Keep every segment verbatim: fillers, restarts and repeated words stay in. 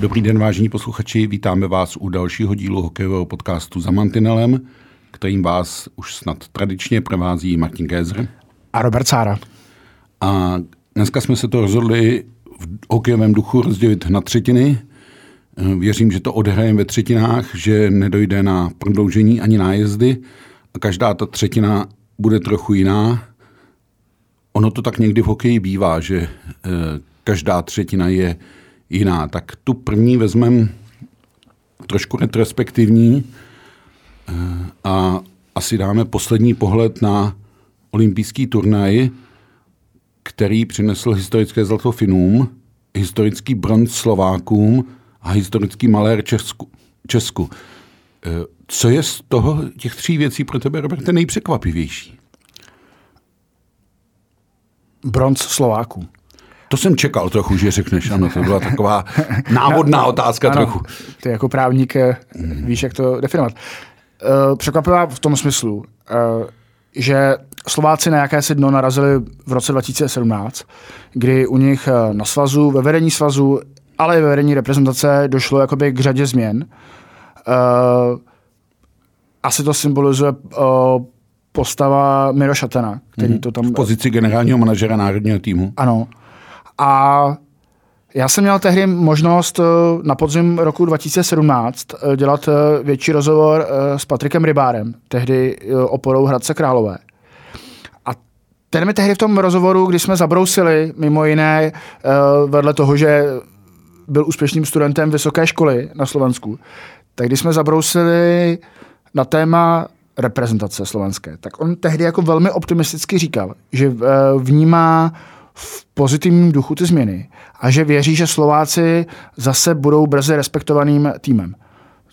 Dobrý den, vážení posluchači, vítáme vás u dalšího dílu hokejového podcastu Za mantinelem, kterým vás už snad tradičně provází Martin Kézr a Robert Sára. A dneska jsme se to rozhodli v hokejovém duchu rozdělit na třetiny. Věřím, že to odhrajeme ve třetinách, že nedojde na prodloužení ani nájezdy a každá ta třetina bude trochu jiná. Ono to tak někdy v hokeji bývá, že každá třetina je jiná. Tak tu první vezmeme trošku retrospektivní a asi dáme poslední pohled na olympijský turnaj, který přinesl historické zlato Finům, historický bronz Slovákům a historický malér Česku. Česku. Co je z toho těch tří věcí pro tebe, Roberte, nejpřekvapivější? Bronz Slováků. To jsem čekal trochu, že řekneš. Ano, to byla taková návodná no, otázka ano, trochu. Ty jako právník víš, jak to definovat. Překvapivá v tom smyslu, že Slováci na jakési dno narazili v roce dva tisíce sedmnáct, kdy u nich na svazu, ve vedení svazu, ale i ve vedení reprezentace došlo jakoby k řadě změn. Asi to symbolizuje postava Miro Šatena, který to tam... V pozici generálního manažera národního týmu. Ano. A já jsem měl tehdy možnost na podzim roku dva tisíce sedmnáct dělat větší rozhovor s Patrikem Rybárem, tehdy oporou Hradce Králové. A ten mi tehdy v tom rozhovoru, kdy jsme zabrousili, mimo jiné vedle toho, že byl úspěšným studentem vysoké školy na Slovensku, tak když jsme zabrousili na téma reprezentace slovenské, tak on tehdy jako velmi optimisticky říkal, že vnímá v pozitivním duchu ty změny a že věří, že Slováci zase budou brzy respektovaným týmem.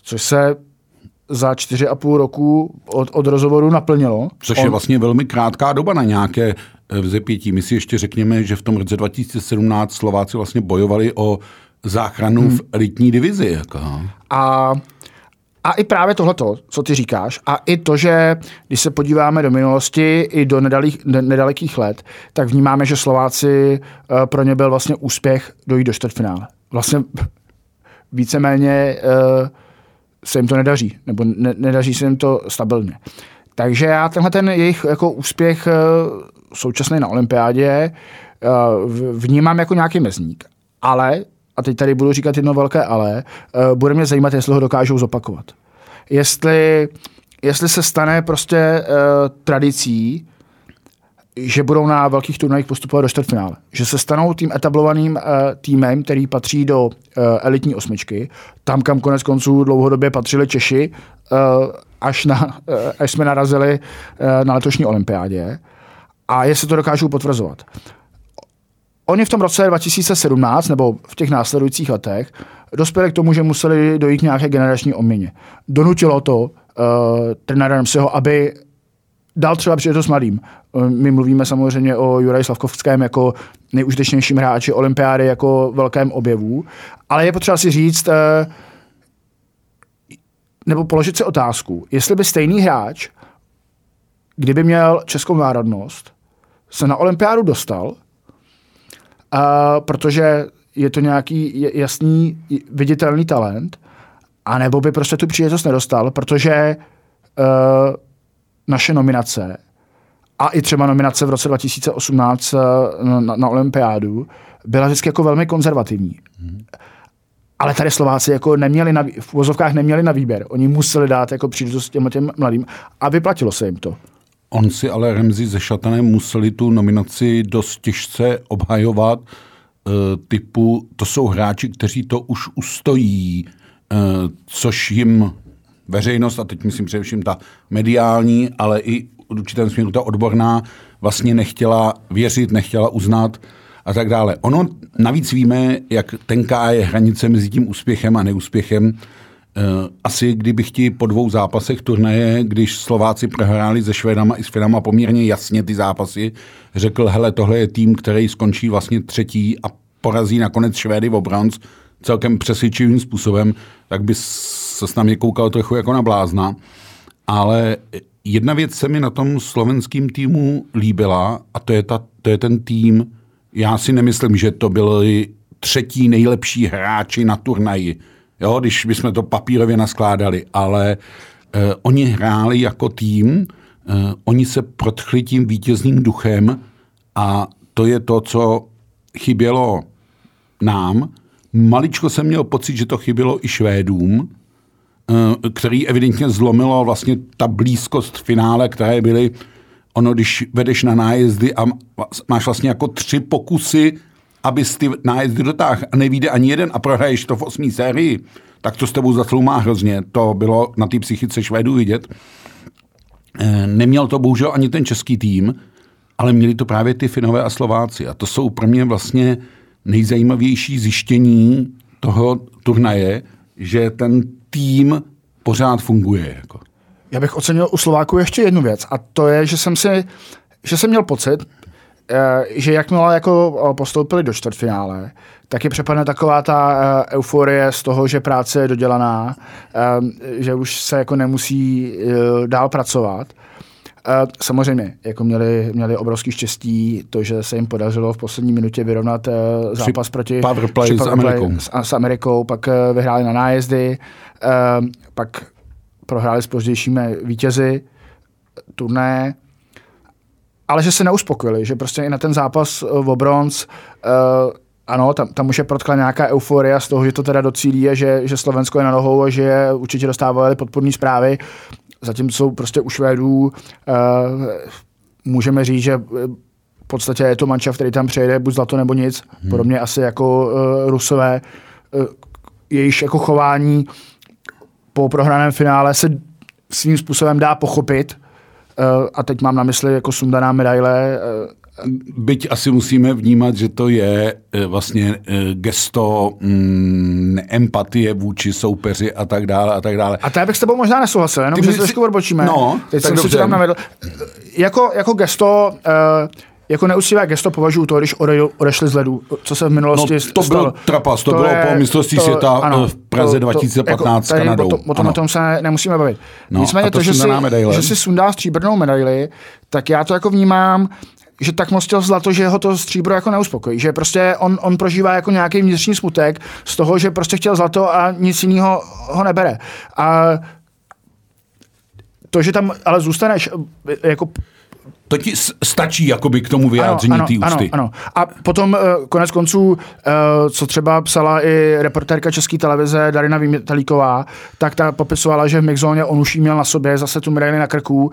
Což se za čtyři a půl roku od, od rozhovoru naplnilo. Což on... je vlastně velmi krátká doba na nějaké vzepětí. My si ještě řekněme, že v tom roce dva tisíce sedmnáct Slováci vlastně bojovali o záchranu hmm. v elitní divizi. Jako. A, a i právě tohleto, co ty říkáš, a i to, že když se podíváme do minulosti i do nedalých, nedalekých let, tak vnímáme, že Slováci pro ně byl vlastně úspěch dojít do čtvrtfinále. Vlastně víceméně se jim to nedaří, nebo ne, nedaří se jim to stabilně. Takže já tenhle ten jejich jako úspěch současný na olympiádě vnímám jako nějaký mezník. Ale, a teď tady budu říkat jedno velké ale, bude mě zajímat, jestli ho dokážou zopakovat. Jestli, jestli se stane prostě tradicí, že budou na velkých turnajích postupovat do čtvrtfinále. Že se stanou tím etablovaným týmem, který patří do elitní osmičky, tam, kam konec konců dlouhodobě patřili Češi, až, na, až jsme narazili na letošní olympiádě. A jestli to dokážou potvrzovat. Oni v tom roce dva tisíce sedmnáct, nebo v těch následujících letech, dospěli k tomu, že museli dojít k nějaké generační obměně. Donutilo to uh, trenéra Nemseho, aby dal třeba příležitost mladým. My mluvíme samozřejmě o Juraji Slavkovském jako nejúžitečnějším hráči olympiády, jako velkém objevu. Ale je potřeba si říct, uh, nebo položit si otázku, jestli by stejný hráč, kdyby měl českou národnost, se na olympiádu dostal, a protože je to nějaký jasný, viditelný talent, anebo by prostě tu příležitost nedostal, protože uh, naše nominace a i třeba nominace v roce dva tisíce osmnáct na, na olympiádu byla vždycky jako velmi konzervativní. Hmm. Ale tady Slováci jako neměli na, v vozovkách neměli na výběr. Oni museli dát jako příležitost těm, těm mladým a vyplatilo se jim to. On si ale Remzi se Šatanem museli tu nominaci dost těžce obhajovat e, typu, to jsou hráči, kteří to už ustojí, e, což jim veřejnost, a teď myslím především ta mediální, ale i v určitém směru ta odborná, vlastně nechtěla věřit, nechtěla uznat a tak dále. Ono navíc víme, jak tenká je hranice mezi tím úspěchem a neúspěchem. Asi kdybych ti po dvou zápasech turnaje, když Slováci prohráli se Švédama i s Finama poměrně jasně ty zápasy, řekl, hele, tohle je tým, který skončí vlastně třetí a porazí nakonec Švédy v obranc celkem přesvědčivým způsobem, tak by se s námi koukal trochu jako na blázna. Ale jedna věc se mi na tom slovenským týmu líbila a to je, ta, to je ten tým, já si nemyslím, že to byly třetí nejlepší hráči na turnaji, jo, když bychom to papírově naskládali, ale eh, oni hráli jako tým, eh, oni se protchli tím vítězným duchem a to je to, co chybělo nám. Maličko jsem měl pocit, že to chybělo i Švédům, eh, který evidentně zlomilo vlastně ta blízkost finále, které byly. Ono, když vedeš na nájezdy a máš vlastně jako tři pokusy, abys ty nájezdy dotáhl a nevíde ani jeden a prohraješ to v osmý sérii, tak to s tebou zatloumá hrozně. To bylo na té psychice Švédů vidět. Neměl to bohužel ani ten český tým, ale měli to právě ty Finové a Slováci. A to jsou pro mě vlastně nejzajímavější zjištění toho turnaje, že ten tým pořád funguje. Jako. Já bych ocenil u Slováků ještě jednu věc a to je, že jsem si, že jsem měl pocit, že jakmile jako postoupili do čtvrtfinále, tak je přepadne taková ta euforie z toho, že práce je dodělaná, že už se jako nemusí dál pracovat. Samozřejmě, jako měli, měli obrovský štěstí to, že se jim podařilo v poslední minutě vyrovnat zápas při proti powerplay při powerplay s Amerikou. S, s Amerikou, pak vyhráli na nájezdy, pak prohráli s pozdějšími vítězi turné, ale že se neuspokojili, že prostě i na ten zápas o bronz, uh, ano, tam, tam už je protkla nějaká euforie z toho, že to teda docílí a že, že Slovensko je na nohou a že určitě dostávali podporné zprávy, zatímco prostě u Švédů uh, můžeme říct, že v podstatě je to mančaft, který tam přejde buď zlato nebo nic, hmm. podobně asi jako uh, Rusové, uh, jejíž jako chování po prohraném finále se svým způsobem dá pochopit, a teď mám na mysli jako sundaná medaile. Byť asi musíme vnímat, že to je vlastně gesto mm, empatie vůči soupeři a tak dále a tak dále. A to já bych s tebou možná nesouhlasil, jenom že si trošku odbočíme. No, teď tak dobře. Jako, jako gesto... Uh, Jako neúctivé gesto považuju to, když ode, odešli z ledu, co se v minulosti stalo. No, to stalo. Byl trapas, to, to bylo je, po mistrovství světa ano, v Praze to, to, dva tisíce patnáct s jako, Kanadou. O, to, o tom se nemusíme bavit. No, nicméně to, to že, si, že si sundá stříbrnou medaili, tak já to jako vnímám, že tak moc chtěl zlato, že ho to stříbro jako neuspokojí. Že prostě on, on prožívá jako nějaký vnitřní smutek z toho, že prostě chtěl zlato a nic jiného ho nebere. A to, že tam ale zůstaneš jako... To ti stačí jakoby k tomu vyjádření té úcty. Ano, ano. A potom konec konců, co třeba psala i reportérka České televize Darina Výmitelíková, tak ta popisovala, že v mixzóně on už jí měl na sobě zase tu medaili na krku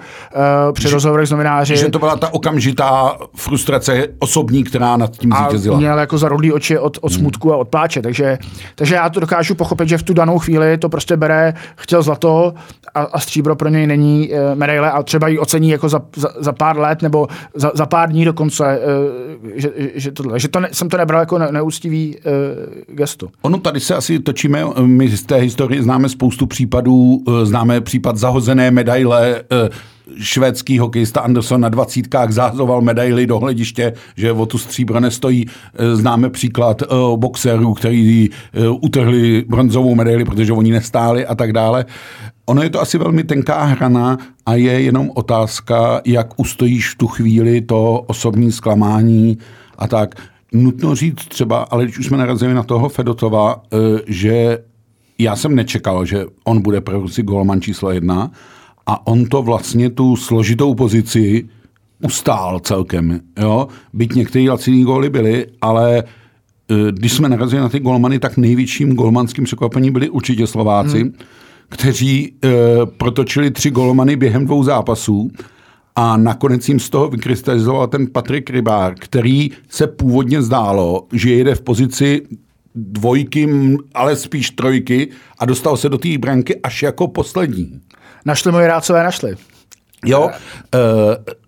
při že, rozhovorech s novináři. Že to byla ta okamžitá frustrace osobní, která nad tím zvítězila. A měl jako zarudlý oči od, od smutku hmm. a od pláče. Takže, takže já to dokážu pochopit, že v tu danou chvíli to prostě bere, chtěl zlato a, a stříbro pro něj není medaile a třeba ji ocení jako za, za, za pár let nebo za, za pár dní dokonce, že, že, tohle, že to ne, jsem to nebral jako neúctivý uh, gesto. Ono tady se asi točíme, my z té historie známe spoustu případů, známe případ zahozené medaile, švédský hokejista Anderson na dvacítkách zahazoval medaili do hlediště, že o tu stříbro nestojí. Známe příklad boxerů, který utrhli bronzovou medaili, protože oni nestáli a tak dále. Ono je to asi velmi tenká hrana a je jenom otázka, jak ustojíš v tu chvíli to osobní zklamání a tak. Nutno říct třeba, ale když už jsme narazili na toho Fedotova, že já jsem nečekal, že on bude pro Rusy gólman číslo jedna a on to vlastně tu složitou pozici ustál celkem. Jo? Byť některý laciný góly byly, ale když jsme narazili na ty gólmany, tak největším gólmanským překvapením byli určitě Slováci, hmm. kteří e, protočili tři golmany během dvou zápasů a nakonec jim z toho vykrystalizoval ten Patrik Rybár, který se původně zdálo, že jede v pozici dvojky, ale spíš trojky a dostal se do té branky až jako poslední. Našli moje rácové, našli. Jo, e,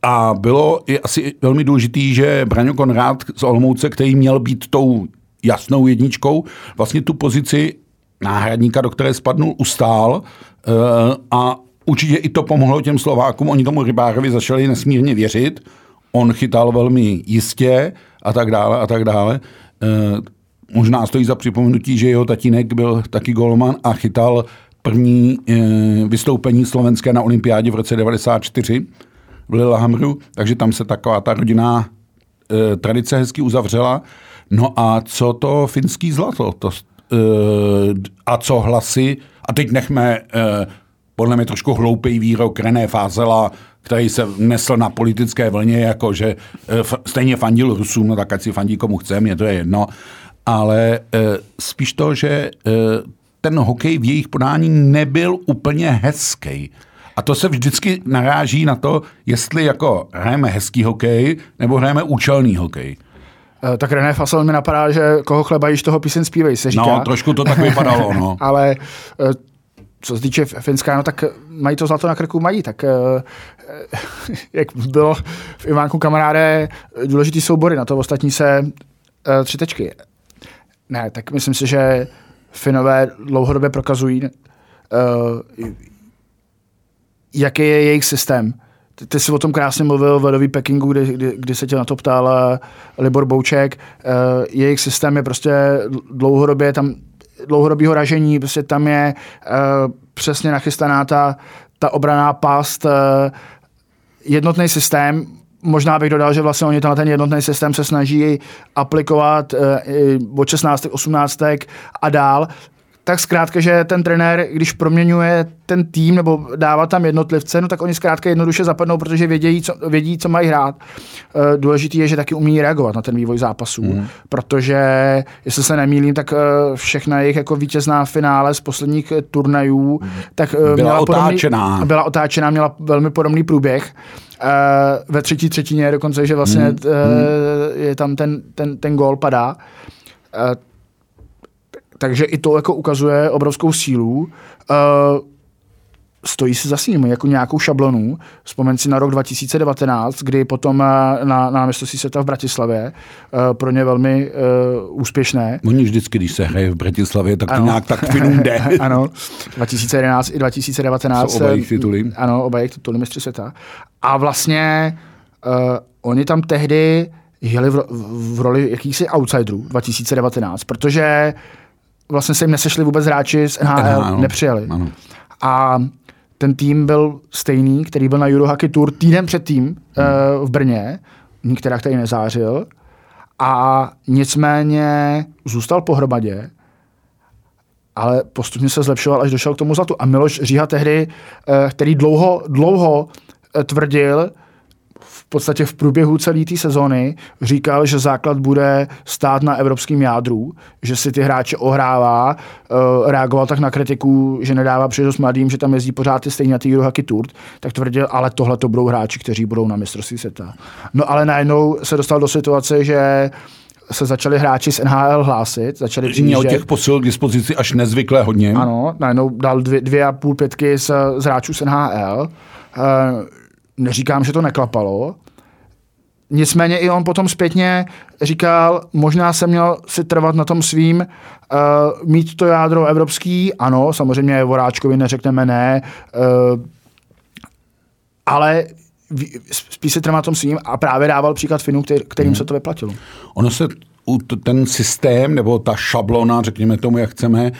a bylo je asi velmi důležitý, že Braňo Konrád z Olomouce, který měl být tou jasnou jedničkou, vlastně tu pozici náhradníka, do které spadnul, ustál uh, a určitě i to pomohlo těm Slovákům. Oni tomu Rybárovi začali nesmírně věřit. On chytal velmi jistě a tak dále a tak dále. Uh, možná stojí za připomenutí, že jeho tatínek byl taky gólman a chytal první uh, vystoupení slovenské na olympiádě v roce devadesát čtyři v Lillehammeru, takže tam se taková ta rodinná uh, tradice hezky uzavřela. No a co to finský zlato? To, uh, a co hlasy? A teď nechme uh, podle mě trošku hloupý výrok René Fasela, který se nesl na politické vlně, jako že uh, f- stejně fandil Rusům, no tak ať si fandí komu chce, mě to je jedno. Ale uh, spíš to, že uh, ten hokej v jejich podání nebyl úplně hezký. A to se vždycky naráží na to, jestli jako hrajeme hezký hokej, nebo hrajeme účelný hokej. Tak René Fasel mi napadá, že koho chlebajíš, toho píseň zpívej, se říká. No, trošku to tak vypadalo, no. Ale co se týče Finska, no tak mají to zlato na krku, mají, tak jak bylo v Ivánku kamaráde, důležitý soubory, na to ostatní se tři tečky. Ne, tak myslím si, že Finové dlouhodobě prokazují, jaký je jejich systém. Ty, ty jsi o tom krásně mluvil v ledový Pekingu, kdy, kdy, kdy se tě na to ptal Libor Bouček. Uh, jejich systém je prostě dlouhodobě tam, dlouhodobýho ražení, prostě tam je uh, přesně nachystaná ta, ta obraná past. Uh, jednotný systém, možná bych dodal, že vlastně oni ten jednotný systém se snaží aplikovat uh, od šestnácti, osmnácti a dál. Tak zkrátka, že ten trenér, když proměňuje ten tým nebo dává tam jednotlivce, no tak oni zkrátka jednoduše zapadnou, protože vědějí, co, vědí, co mají hrát. Důležitý je, že taky umí reagovat na ten vývoj zápasů, mm. protože, jestli se nemýlím, tak všechna jejich jako vítězná finále z posledních turnajů tak byla, měla otáčená. Podobný, byla otáčená, měla velmi podobný průběh. Ve třetí třetině dokonce, že vlastně mm. je tam ten, ten, ten gól padá. Takže i to jako ukazuje obrovskou sílu. Uh, stojí si za svým jako nějakou šablonu. Vzpomeň si na rok dva tisíce devatenáct, kdy potom na, na mistrovství světa v Bratislavě, uh, pro ně velmi uh, úspěšné. Oni vždycky, když se hraje v Bratislavě, tak to nějak tak Finům jde. Ano, dva tisíce jedenáct i dva tisíce devatenáct. Jsou oba jejich tituly. Ano, oba jejich tituly mistři světa. A vlastně uh, oni tam tehdy jeli v, v, v roli jakýchsi outsiderů dva tisíce devatenáct, protože vlastně se jim nesešli vůbec hráči z N H L, nepřijeli. Ano. A ten tým byl stejný, který byl na Eurohockey Tour týden před tým hmm. uh, v Brně, nikterá, který nezářil, a nicméně zůstal pohromadě, ale postupně se zlepšoval, až došel k tomu zlatu. A Miloš Říha tehdy, uh, který dlouho, dlouho tvrdil, v podstatě v průběhu celé té sezony říkal, že základ bude stát na evropském jádru, že si ty hráče ohrává, uh, reagoval tak na kritiku, že nedává příležitost mladým, že tam jezdí pořád ty stejný na ty Eurohockey Tour, tak tvrdil, ale tohle to budou hráči, kteří budou na mistrovství světa. No ale najednou se dostal do situace, že se začali hráči z N H L hlásit, začali přijíždět. Měl těch posil k dispozici až nezvykle hodně. Ano, najednou dal dvě, dvě a půl pětky z, z hráčů z N H L. Uh, Neříkám, že to neklapalo. Nicméně i on potom zpětně říkal, možná jsem měl si trvat na tom svým, uh, mít to jádro evropský, ano, samozřejmě Voráčkovi neřekneme ne, uh, ale spíš si trvat na tom svým a právě dával příklad Finů, který, kterým hmm. se to vyplatilo. Ono se ten systém, nebo ta šablona, řekněme tomu, jak chceme,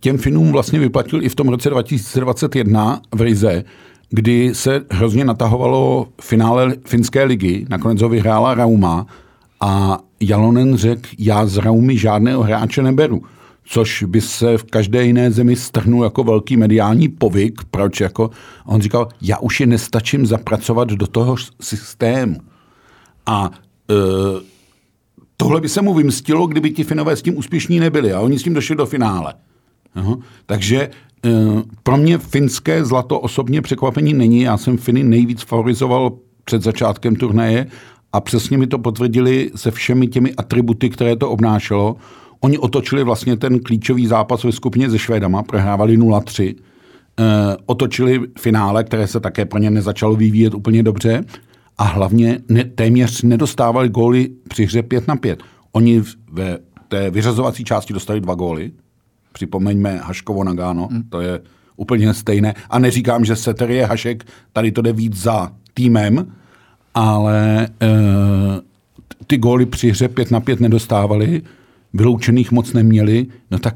těm Finům vlastně vyplatil i v tom roce dva tisíce dvacet jedna v Rize, kdy se hrozně natahovalo finále finské ligy, nakonec ho vyhrála Rauma a Jalonen řekl, já z Raumy žádného hráče neberu, což by se v každé jiné zemi strhnul jako velký mediální povyk, proč jako, a on říkal, já už je nestačím zapracovat do toho systému. A e, tohle by se mu vymstilo, kdyby ti Finové s tím úspěšní nebyli a oni s tím došli do finále. Aha. Takže pro mě finské zlato osobně překvapení není. Já jsem Finy nejvíc favorizoval před začátkem turnaje a přesně mi to potvrdili se všemi těmi atributy, které to obnášelo. Oni otočili vlastně ten klíčový zápas ve skupině se Švédama, prohrávali nula tři. Otočili finále, které se také pro ně nezačalo vyvíjet úplně dobře a hlavně ne, téměř nedostávali góly při hře pět na pět. Oni ve té vyřazovací části dostali dva góly. Připomeňme Haškovo Nagano, hmm. to je úplně stejné. A neříkám, že Setter je Hašek, tady to jde víc za týmem, ale e, ty góly při hře pět na pět nedostávali, vyloučených moc neměli, no tak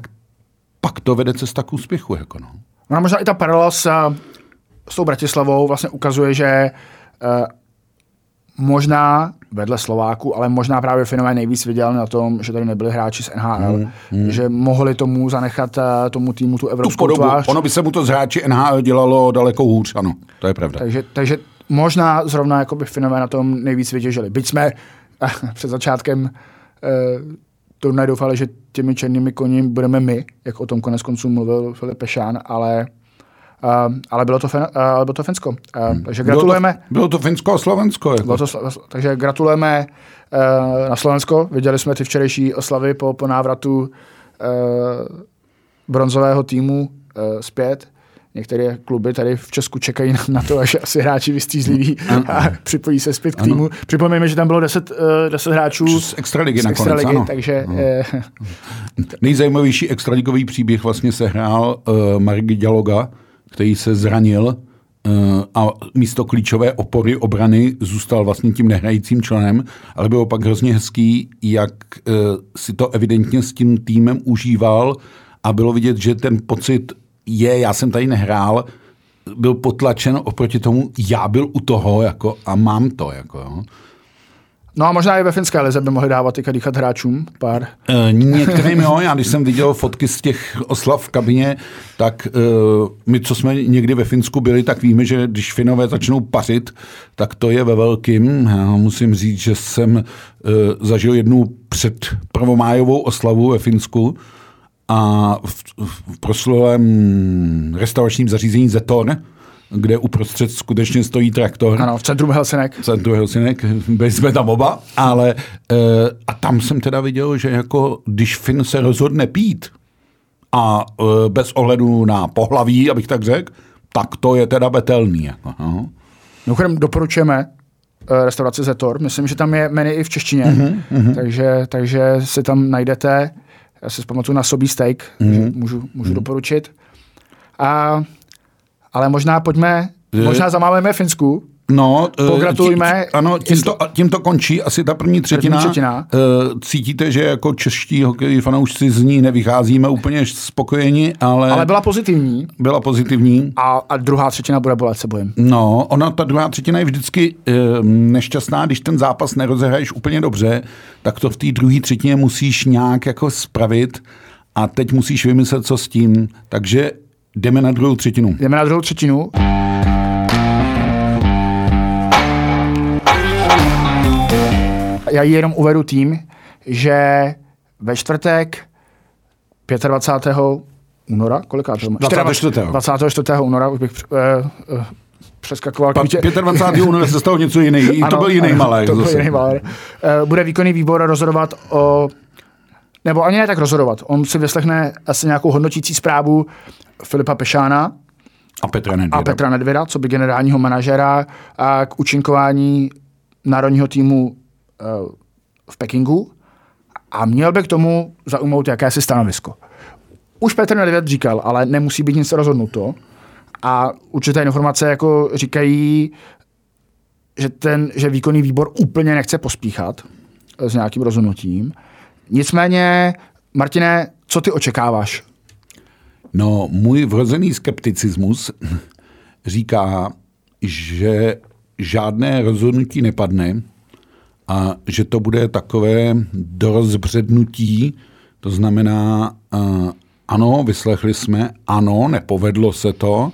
pak to vede cesta k úspěchu. Jako no. No, možná i ta paralela s, s tou Bratislavou vlastně ukazuje, že e, možná vedle Slováků, ale možná právě Finové nejvíc viděli na tom, že tady nebyli hráči z N H L, mm, mm. že mohli tomu zanechat tomu týmu tu evropskou tu tvář. Ono by se mu to z hráči N H L dělalo daleko hůř, ano, to je pravda. Takže, takže možná zrovna jakoby Finové na tom nejvíc vytěžili. Byť jsme před začátkem eh, turnaje doufali, že těmi černými koní budeme my, jak o tom konec konců mluvil Filip Pešán, ale... Uh, ale bylo to, fin, uh, bylo to Finsko. Uh, hmm. Takže gratulujeme. Bylo to, bylo to Finsko a Slovensko. Jako. Bylo to Slo- takže gratulujeme uh, na Slovensko. Viděli jsme ty včerejší oslavy po, po návratu uh, bronzového týmu uh, zpět. Některé kluby tady v Česku čekají na, na to, až asi hráči vystřízliví a připojí se zpět k týmu. Ano. Připomeňme, že tam bylo deset, uh, deset hráčů z extraligy nakonec. Extraligy, takže, uh, nejzajímavější extraligový příběh vlastně se hrál uh, Margy Dialoga, který se zranil a místo klíčové opory obrany zůstal vlastně tím nehrajícím členem, ale bylo pak hrozně hezký, jak si to evidentně s tím týmem užíval a bylo vidět, že ten pocit je, já jsem tady nehrál, byl potlačen oproti tomu, já byl u toho jako, a mám to. Jako, jo. No a možná i ve finské lize by mohli dávat i dýchat hráčům pár. E, některým jo, já když jsem viděl fotky z těch oslav v kabině, tak e, my, co jsme někdy ve Finsku byli, tak víme, že když Finové začnou pařit, tak to je ve velkým. Já musím říct, že jsem e, zažil jednu před prvomájovou oslavu ve Finsku a v, v proslulém restauračním zařízení Zetor, kde uprostřed skutečně stojí traktor. Ano, v centru Helsinek. V centru Helsinek, byli jsme tam oba, ale e, a tam jsem teda viděl, že jako, když Fin se rozhodne pít a e, bez ohledu na pohlaví, abych tak řekl, tak to je teda betelný. Jako, no. Mimochodem doporučujeme e, restauraci Zetor, myslím, že tam je menu i v češtině, uh-huh, uh-huh. Takže, takže si tam najdete, já si pamatuju na sobí steak, uh-huh. můžu, můžu uh-huh. doporučit. A ale možná pojďme, možná zamáváme Finsku. No, pogratulujme. Tím, ano, tím to, tím to končí asi ta první třetina. První třetina. Cítíte, že jako čeští hokejoví fanoušci z ní nevycházíme úplně spokojeni, ale... Ale byla pozitivní. Byla pozitivní. A, a druhá třetina bude bolet, se bojím. No, ona, ta druhá třetina je vždycky nešťastná, když ten zápas nerozehraješ úplně dobře, tak to v té druhé třetině musíš nějak jako spravit a teď musíš vymyslet, co s tím. Takže... Jdeme na druhou třetinu. Jdeme na druhou třetinu. Já ji jenom uvedu tím, že ve čtvrtek dvacátého pátého února, kolika to má? dvacátého čtvrtého února, už bych uh, uh, přeskakoval. dvacátého pátého února se stalo něco jiný. Ano, to byl jiný malé. To byl jiný malé. Uh, bude výkonný výbor rozhodovat o... Nebo ani ne tak rozhodovat. On si vyslechne asi nějakou hodnotící zprávu Filipa Pešána a Petra Nedvěda, a Petra Nedvěda coby generálního manažera a k účinkování národního týmu v Pekingu a měl by k tomu zaujmout jakési stanovisko. Už Petr Nedvěd říkal, ale nemusí být nic rozhodnuto a určité informace jako říkají, že, ten, že výkonný výbor úplně nechce pospíchat s nějakým rozhodnutím. Nicméně, Martine, co ty očekáváš? No, můj vrozený skepticismus říká, že žádné rozhodnutí nepadne a že to bude takové dorozbřednutí. To znamená, ano, vyslechli jsme, ano, nepovedlo se to,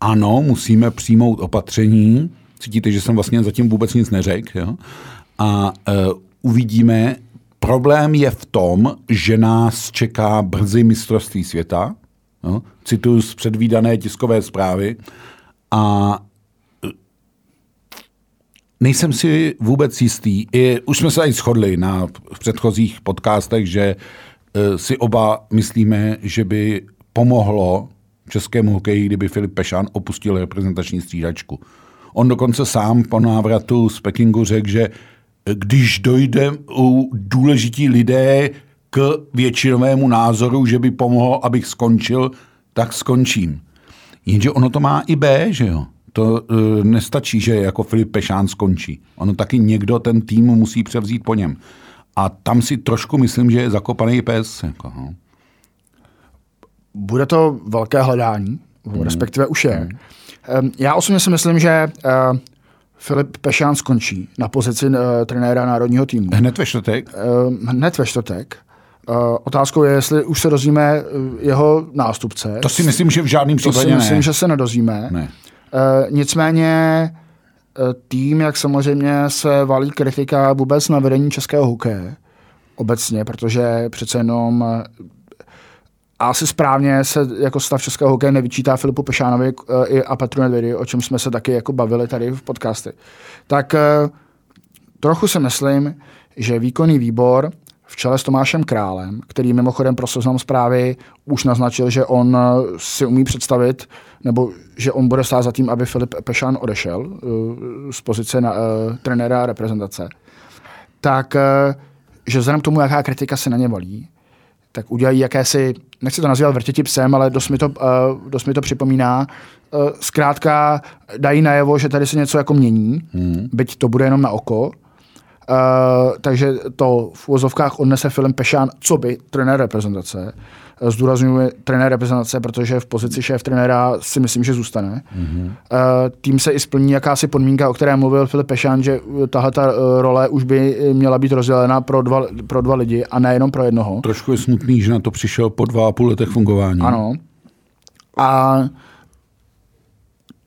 ano, musíme přijmout opatření. Cítíte, že jsem vlastně zatím vůbec nic neřekl. Jo? A uh, uvidíme. Problém je v tom, že nás čeká brzy mistrovství světa, no, cituju z předvídané tiskové zprávy, a nejsem si vůbec jistý. I, už jsme se tady shodli na, v předchozích podcastech, že e, si oba myslíme, že by pomohlo českému hokeji, kdyby Filip Pešán opustil reprezentační střídačku. On dokonce sám po návratu z Pekingu řekl, že když dojde u důležití lidé k většinovému názoru, že by pomohlo, abych skončil, tak skončím. Jenže ono to má i B, že jo? To uh, nestačí, že jako Filip Pešán skončí. Ono taky někdo ten tým musí převzít po něm. A tam si trošku myslím, že je zakopaný pes. Jako, no. Bude to velké hledání, hmm. respektive už je. Hmm. Um, já osobně si myslím, že... Uh, Filip Pešán skončí na pozici uh, trenéra národního týmu. Hned ve čtvrtek? Uh, hned ve čtvrtek. Uh, otázkou je, jestli už se dozvíme jeho nástupce. To si myslím, že v žádném případě ne. To si myslím, ne. že se nedozvíme. Ne. Uh, nicméně uh, tým, jak samozřejmě se valí kritika vůbec na vedení českého hokeje obecně, protože přece jenom uh, asi správně se jako stav českého hokeje nevyčítá Filipu Pešánovi a Petru Nedvědovi, o čem jsme se taky jako bavili tady v podcasty. Tak trochu si myslím, že výkonný výbor v čele s Tomášem Králem, který mimochodem pro Seznam Zprávy už naznačil, že on si umí představit, nebo že on bude stát za tím, aby Filip Pešán odešel z pozice na, uh, trenéra reprezentace, tak uh, že vzhledem k tomu, jaká kritika se na ně valí, tak udělají jakési, nechci to nazývat vrtěti psem, ale dost mi to, uh, dost mi to připomíná. Uh, zkrátka dají najevo, že tady se něco jako mění, hmm. byť to bude jenom na oko. Uh, takže to v uvozovkách odnese Filip Pešán, co by trenér reprezentace. Zdůrazňuji trenér reprezentace, protože v pozici šéf trenéra si myslím, že zůstane. Hmm. Uh, tím se i splní jakási podmínka, o které mluvil Filip Pešán, že tahle ta role už by měla být rozdělena pro dva, pro dva lidi a nejenom pro jednoho. Trošku je smutný, že na to přišel po dva a půl letech fungování. Ano. A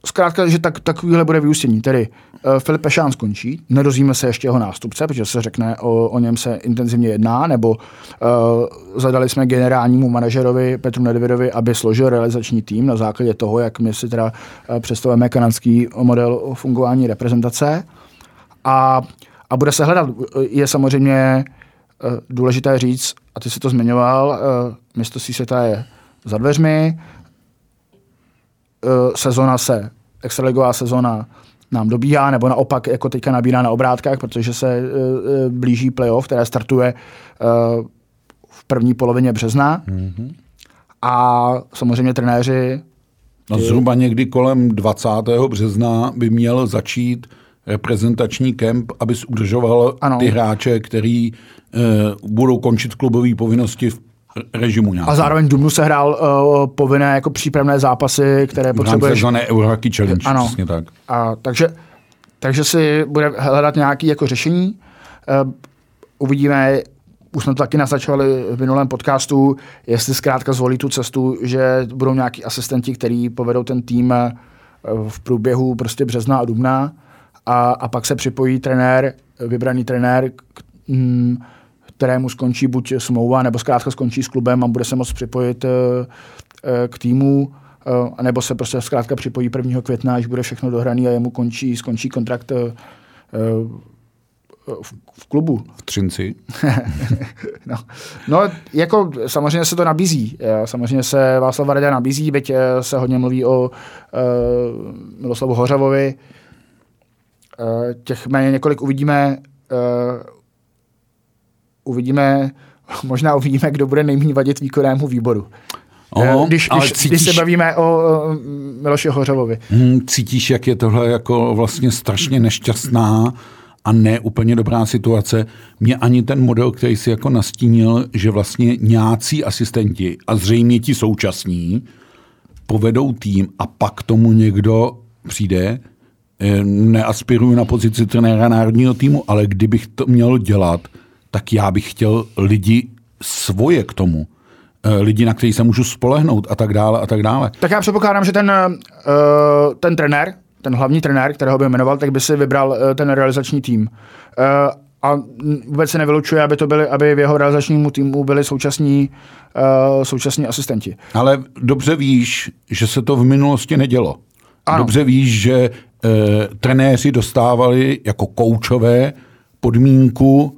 zkrátka, že tak, takovýhle bude vyústění. Tedy uh, Filip Pešán skončí, nedozvíme se ještě jeho nástupce, protože se řekne, o, o něm se intenzivně jedná, nebo uh, zadali jsme generálnímu manažerovi Petru Nedvědovi, aby složil realizační tým na základě toho, jak my si teda uh, představujeme kanadský model fungování reprezentace. A, a bude se hledat. Je samozřejmě uh, důležité říct, a ty si to zmiňoval, uh, mistrovství světa je za dveřmi, uh, sezona se extraligová sezona nám dobíhá, nebo naopak jako teďka nabírá na obrátkách, protože se uh, blíží playoff, které startuje uh, v první polovině března. Mm-hmm. A samozřejmě trenéři... Ty... No zhruba někdy kolem dvacátého března by měl začít reprezentační kemp, aby udržoval ano. ty hráče, který uh, budou končit klubové povinnosti v režimu nějaké. A zároveň v dubnu se hrál uh, povinné jako přípravné zápasy, které potřebuješ. Zvané Eurohockey Challenge, ano. přesně tak. A, takže, takže si bude hledat nějaké jako řešení. Uh, uvidíme, už jsme to taky naznačovali v minulém podcastu, jestli zkrátka zvolí tu cestu, že budou nějaký asistenti, kteří povedou ten tým v průběhu prostě března a dubna a, a pak se připojí trenér, vybraný trenér k, mm, kterému skončí buď smlouva, nebo zkrátka skončí s klubem a bude se moct připojit k týmu, nebo se prostě zkrátka připojí prvního května, až bude všechno dohraný a jemu končí, skončí kontrakt v klubu. V Třinci. no. no, jako samozřejmě se to nabízí. Samozřejmě se Václav Varaďa nabízí, byť se hodně mluví o Miloslavu Hořavovi. Těch méně několik uvidíme Uvidíme, možná uvidíme, kdo bude nejméně vadit výkonnému výboru. Oho, když, když, cítíš, když se bavíme o Miloši Hořavovi. Cítíš, jak je tohle jako vlastně strašně nešťastná a ne úplně dobrá situace. Mě ani ten model, který si jako nastínil, že vlastně nějací asistenti a zřejmě ti současní povedou tým a pak tomu někdo přijde. Neaspiruju na pozici trenéra národního týmu, ale kdybych to měl dělat, tak já bych chtěl lidi svoje k tomu. Lidi, na který se můžu spolehnout a tak dále a tak dále. Tak já předpokládám, že ten, ten trenér, ten hlavní trenér, kterého by jmenoval, tak by si vybral ten realizační tým. A vůbec se nevylučuje, aby to byly, aby v jeho realizačnímu týmu byli současní, současní asistenti. Ale dobře víš, že se to v minulosti nedělo. Ano. Dobře víš, že trenéři dostávali jako koučové podmínku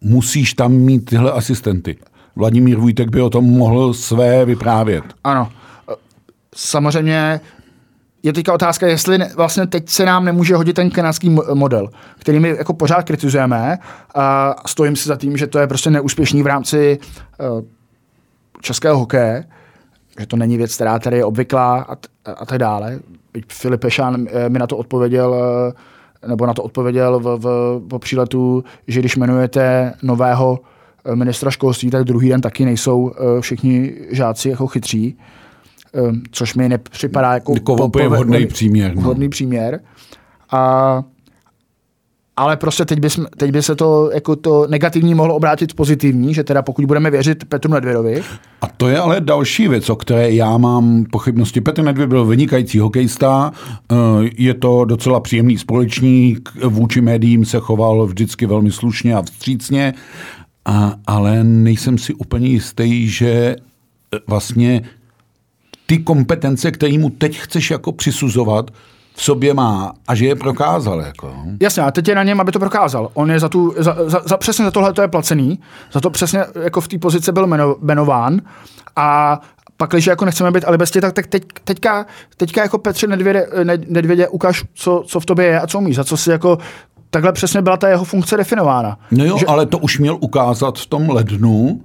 musíš tam mít tyhle asistenty. Vladimír Vujtek by o tom mohl své vyprávět. Ano. Samozřejmě je teďka otázka, jestli ne, vlastně teď se nám nemůže hodit ten kanadský model, který my jako pořád kritizujeme a stojím si za tím, že to je prostě neúspěšný v rámci českého hokeje, že to není věc, která tady je obvyklá a, t- a tak dále. Filip Pešán mi na to odpověděl nebo na to odpověděl v, v, po příletu, že když jmenujete nového ministra školství, tak druhý den taky nejsou všichni žáci jako chytří, což mi nepřipadá jako vhodný příměr. Vhodný příměr. A, ale prostě teď by, teď by se to, jako to negativní mohlo obrátit v pozitivní, že teda pokud budeme věřit Petru Nedvědovi. A to je ale další věc, o které já mám pochybnosti. Petr Nedvěd byl vynikající hokejista, je to docela příjemný společník, vůči médiím se choval vždycky velmi slušně a vstřícně, a, ale nejsem si úplně jistý, že vlastně ty kompetence, které mu teď chceš jako přisuzovat, v sobě má a že je prokázal. Jako. Jasně, a teď je na něm, aby to prokázal. On je za tu, za, za, za, přesně za tohle to je placený, za to přesně jako v té pozici byl jmeno, jmenován a pak, když jako nechceme být alibesti, tak teď, teďka, teďka jako Petře Nedvěde, Nedvědě ukáž, co, co v tobě je a co umíš, za co si jako takhle přesně byla ta jeho funkce definována. No jo, že... ale to už měl ukázat v tom lednu,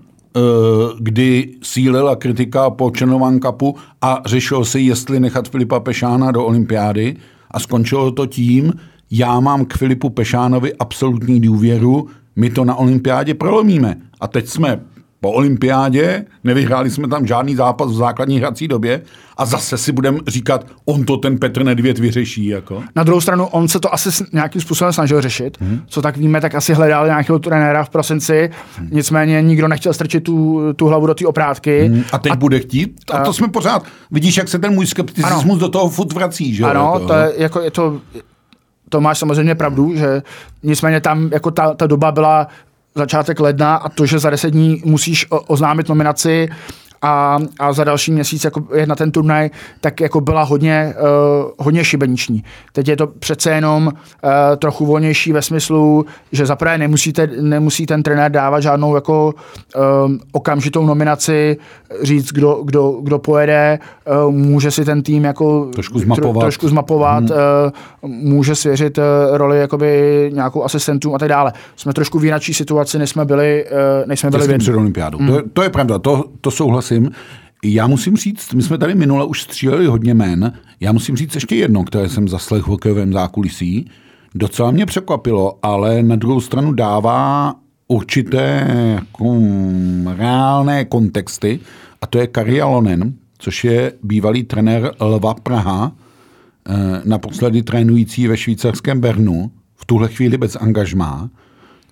kdy sílila kritika po Černován Cupu a řešil si, jestli nechat Filipa Pešána do olympiády a skončilo to tím, já mám k Filipu Pešánovi absolutní důvěru, my to na olympiádě prolomíme. A teď jsme po olympiádě, nevyhráli jsme tam žádný zápas v základní hrací době a zase si budeme říkat, on to ten Petr Nedvěd vyřeší. Jako. Na druhou stranu, on se to asi nějakým způsobem snažil řešit. Hmm. Co tak víme, tak asi hledal nějakého trenéra v prosinci, hmm. nicméně nikdo nechtěl strčit tu, tu hlavu do té oprátky. Hmm. A teď a, bude chtít? A to jsme pořád, vidíš, jak se ten můj skepticismus do toho furt vrací. Že? Ano, to je, jako je to, to máš samozřejmě pravdu, že nicméně tam jako ta, ta doba byla začátek ledna a to, že za deset dní musíš oznámit nominaci a, a za další měsíc jako je na ten turnaj, tak jako byla hodně, uh, hodně šibeniční. Teď je to přece jenom uh, trochu volnější ve smyslu, že zaprvé nemusíte, nemusí ten trenér dávat žádnou jako um, okamžitou nominaci, říct, kdo, kdo, kdo pojede, uh, může si ten tým jako trošku zmapovat, tro, trošku zmapovat hmm. uh, může svěřit uh, roli jakoby nějakou asistentům a tak dále. Jsme trošku v jináčí situaci, než jsme byli, uh, než jsme byli vědní. Před olympiádou. Hmm. To, je, to je pravda, to, to souhlasí. Já musím říct, my jsme tady minule už stříleli hodně jmen, já musím říct ještě jedno, které jsem zaslechl v hokejovém zákulisí. Docela mě překvapilo, ale na druhou stranu dává určité jako reálné kontexty a to je Kari Jalonen, což je bývalý trenér Lva Praha, naposledy trénující ve švýcarském Bernu, v tuhle chvíli bez angažmá,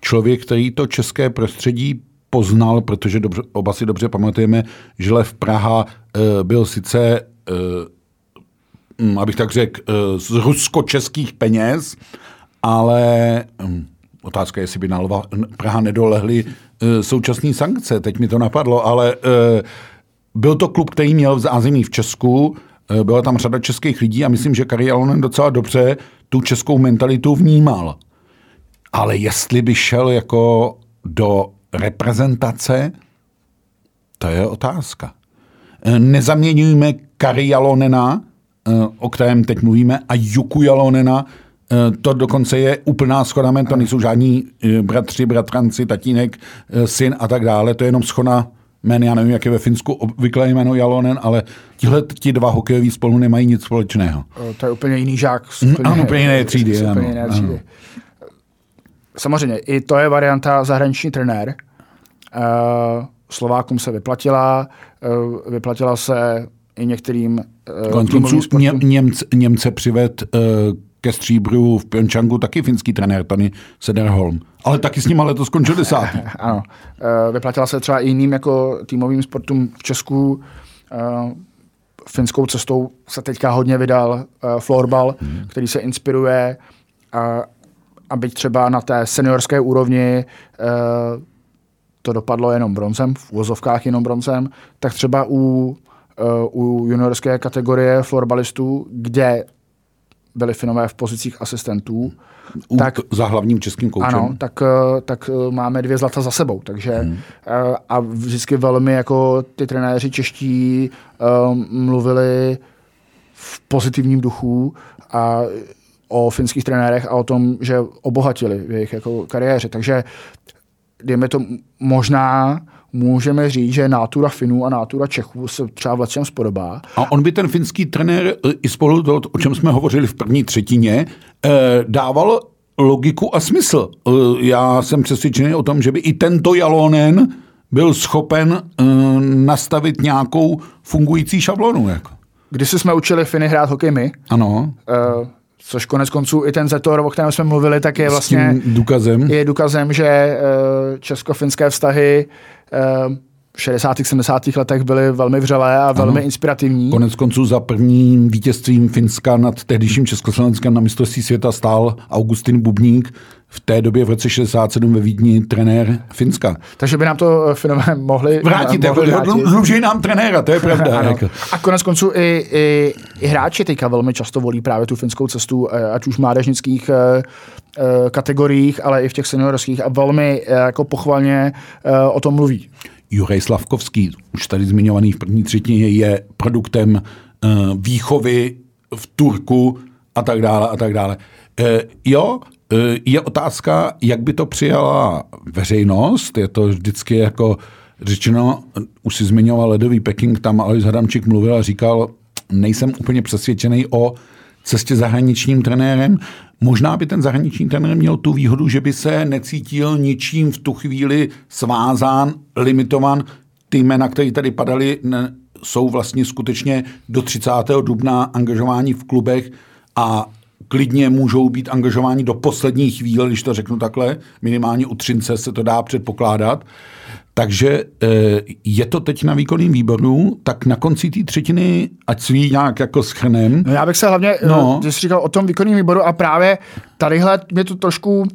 člověk, který to české prostředí poznal, protože dobře, oba si dobře pamatujeme, že Lev Praha e, byl sice, e, abych tak řekl, e, z rusko-českých peněz, ale um, otázka je, jestli by na Lva Praha nedolehly e, současné sankce, teď mi to napadlo, ale e, byl to klub, který měl v zázemí v Česku, e, byla tam řada českých lidí a myslím, že Kari Jalonen docela dobře tu českou mentalitu vnímal. Ale jestli by šel jako do reprezentace? To je otázka. Nezaměňujeme Kari Jalonena, o kterém teď mluvíme, a Jukku Jalonena. To dokonce je úplná schoda, to nejsou žádní bratři, bratranci, tatínek, syn a tak dále. To je jenom schoda jmen, já nevím, jak je ve Finsku obvyklé jméno Jalonen, ale tihle ti dva hokejoví spolu nemají nic společného. To je úplně jiný žák. Ano, úplně jiné třídy. Samozřejmě, i to je varianta zahraniční trenér. Slovákům se vyplatila, vyplatila se i některým týmovým sportům. Němce, Němce přived ke stříbru v Pyeongchangu taky finský trenér Tony Sederholm. Ale taky s ním ale to skončil desátý. Ano, vyplatila se třeba i jiným jako týmovým sportům v Česku. Finskou cestou se teďka hodně vydal florbal, hmm. který se inspiruje a a byť třeba na té seniorské úrovni uh, to dopadlo jenom bronzem, v uvozovkách jenom bronzem, tak třeba u, uh, u juniorské kategorie florbalistů, kde byli Finové v pozicích asistentů, u, tak, za hlavním českým koučem. Ano, tak, uh, tak máme dvě zlata za sebou. Takže, hmm. uh, a vždycky velmi jako ty trenéři čeští uh, mluvili v pozitivním duchu a o finských trenérech a o tom, že obohatili v jejich jako kariéře. Takže dejme to možná, můžeme říct, že nátura Finů a nátura Čechů se třeba v lecčem spodobá. A on by ten finský trenér, i spolu to, o čem jsme hovořili v první třetině, dával logiku a smysl. Já jsem přesvědčený o tom, že by i tento Jalonen byl schopen nastavit nějakou fungující šablonu. Jako. Když jsme učili Finy hrát hokej my, ano. E- Což konec konců i ten Zetor, o kterém jsme mluvili, tak je vlastně důkazem. je důkazem, že česko-finské vztahy v šedesátých sedmdesátých letech byly velmi vřelé a velmi ano. inspirativní. Konec konců za prvním vítězstvím Finska nad tehdejším Československem na mistrovství světa stál Augustin Bubník, v té době v roce šedesát sedm ve Vídni trenér Finska. Takže by nám to Finové mohli vrátit. Dluží nám trenéra, to je pravda. A konec konců i, i, i hráči teďka velmi často volí právě tu finskou cestu, ať už v mládežnických uh, kategoriích, ale i v těch seniorských a velmi uh, jako pochvalně uh, o tom mluví. Juraj Slavkovský, už tady zmiňovaný v první třetině, je produktem uh, výchovy v Turku a tak dále a tak dále. Uh, jo, uh, je otázka, jak by to přijala veřejnost, je to vždycky jako řečeno, už si zmiňoval ledový Peking, tam Aleš Hadamčík mluvil a říkal, nejsem úplně přesvědčený o cestě zahraničním trenérem. Možná by ten zahraniční trenér měl tu výhodu, že by se necítil ničím v tu chvíli svázán, limitovan. Ty jména, které tady padaly, jsou vlastně skutečně do třicátého dubna angažováni v klubech a klidně můžou být angažováni do poslední chvíle, když to řeknu takhle, minimálně u Třince se to dá předpokládat. Takže je to teď na výkonném výboru, tak na konci té třetiny, ať sví nějak jako schrnem. No já bych se hlavně, no. že jsi říkal o tom výkonném výboru a právě tadyhle mě to trošku uh,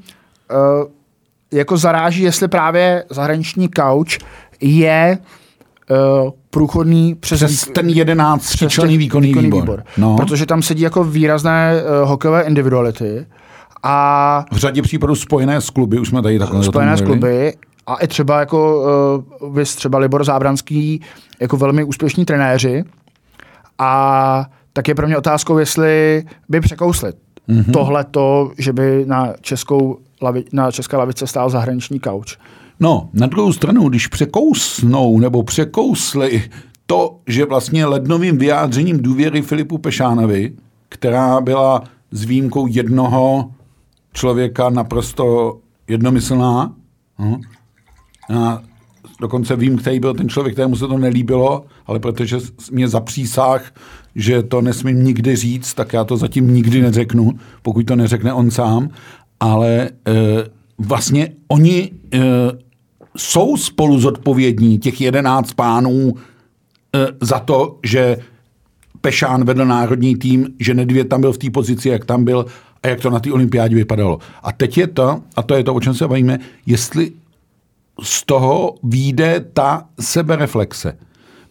jako zaráží, jestli právě zahraniční kauč je uh, průchodný přes, přes výk- ten jedenáctičlenný výkonný, výkonný výbor. výbor. No. Protože tam sedí jako výrazné uh, hokejové individuality. A v řadě případů spojené s kluby, už jsme tady takhle spojené s kluby. A i třeba jako uh, třeba Libor Zábranský, jako velmi úspěšní trenéři. A tak je pro mě otázkou, jestli by překousli mm-hmm. tohleto, že by na, českou lavi, na české lavice stál zahraniční kauč. No, na druhou stranu, když překousnou nebo překousli to, že vlastně lednovým vyjádřením důvěry Filipu Pešánovi, která byla s výjimkou jednoho člověka naprosto jednomyslná, uh-huh. a dokonce vím, který byl ten člověk, kterému se to nelíbilo, ale protože mě zapřísáhl, že to nesmím nikdy říct, tak já to zatím nikdy neřeknu, pokud to neřekne on sám, ale e, vlastně oni e, jsou spolu zodpovědní, těch jedenáct pánů, e, za to, že Pešán vedl národní tým, že Nedvěd tam byl v té pozici, jak tam byl a jak to na té olympiádě vypadalo. A teď je to, a to je to, o čem se bavíme, jestli z toho vyjde ta sebereflexe.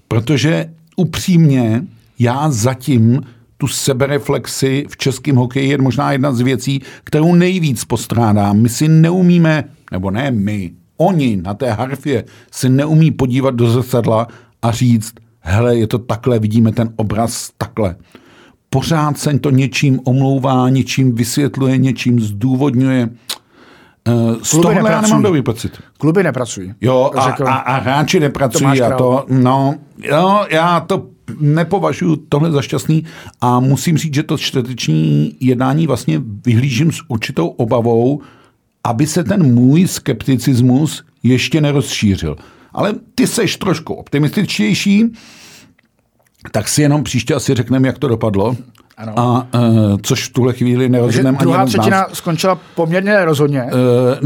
Protože upřímně já zatím tu sebereflexi v českém hokeji je možná jedna z věcí, kterou nejvíc postrádám. My si neumíme, nebo ne my, oni na té harfě si neumí podívat do zrcadla a říct, hele, je to takhle, vidíme ten obraz takhle. Pořád se to něčím omlouvá, něčím vysvětluje, něčím zdůvodňuje. Z kluby tohle nepracují. Já nemám dobrý pocit. Kluby nepracují. Jo, a, a, a hráči nepracují. A to, no, jo, já to nepovažuji tohle za šťastný a musím říct, že to čtvrteční jednání vlastně vyhlížím s určitou obavou, aby se ten můj skepticismus ještě nerozšířil. Ale ty seš trošku optimističtější, tak si jenom příště asi řekneme, jak to dopadlo. Ano. A uh, což v tuhle chvíli nerozhodneme ani jeden z nás. Druhá třetina skončila poměrně rozhodně. Uh,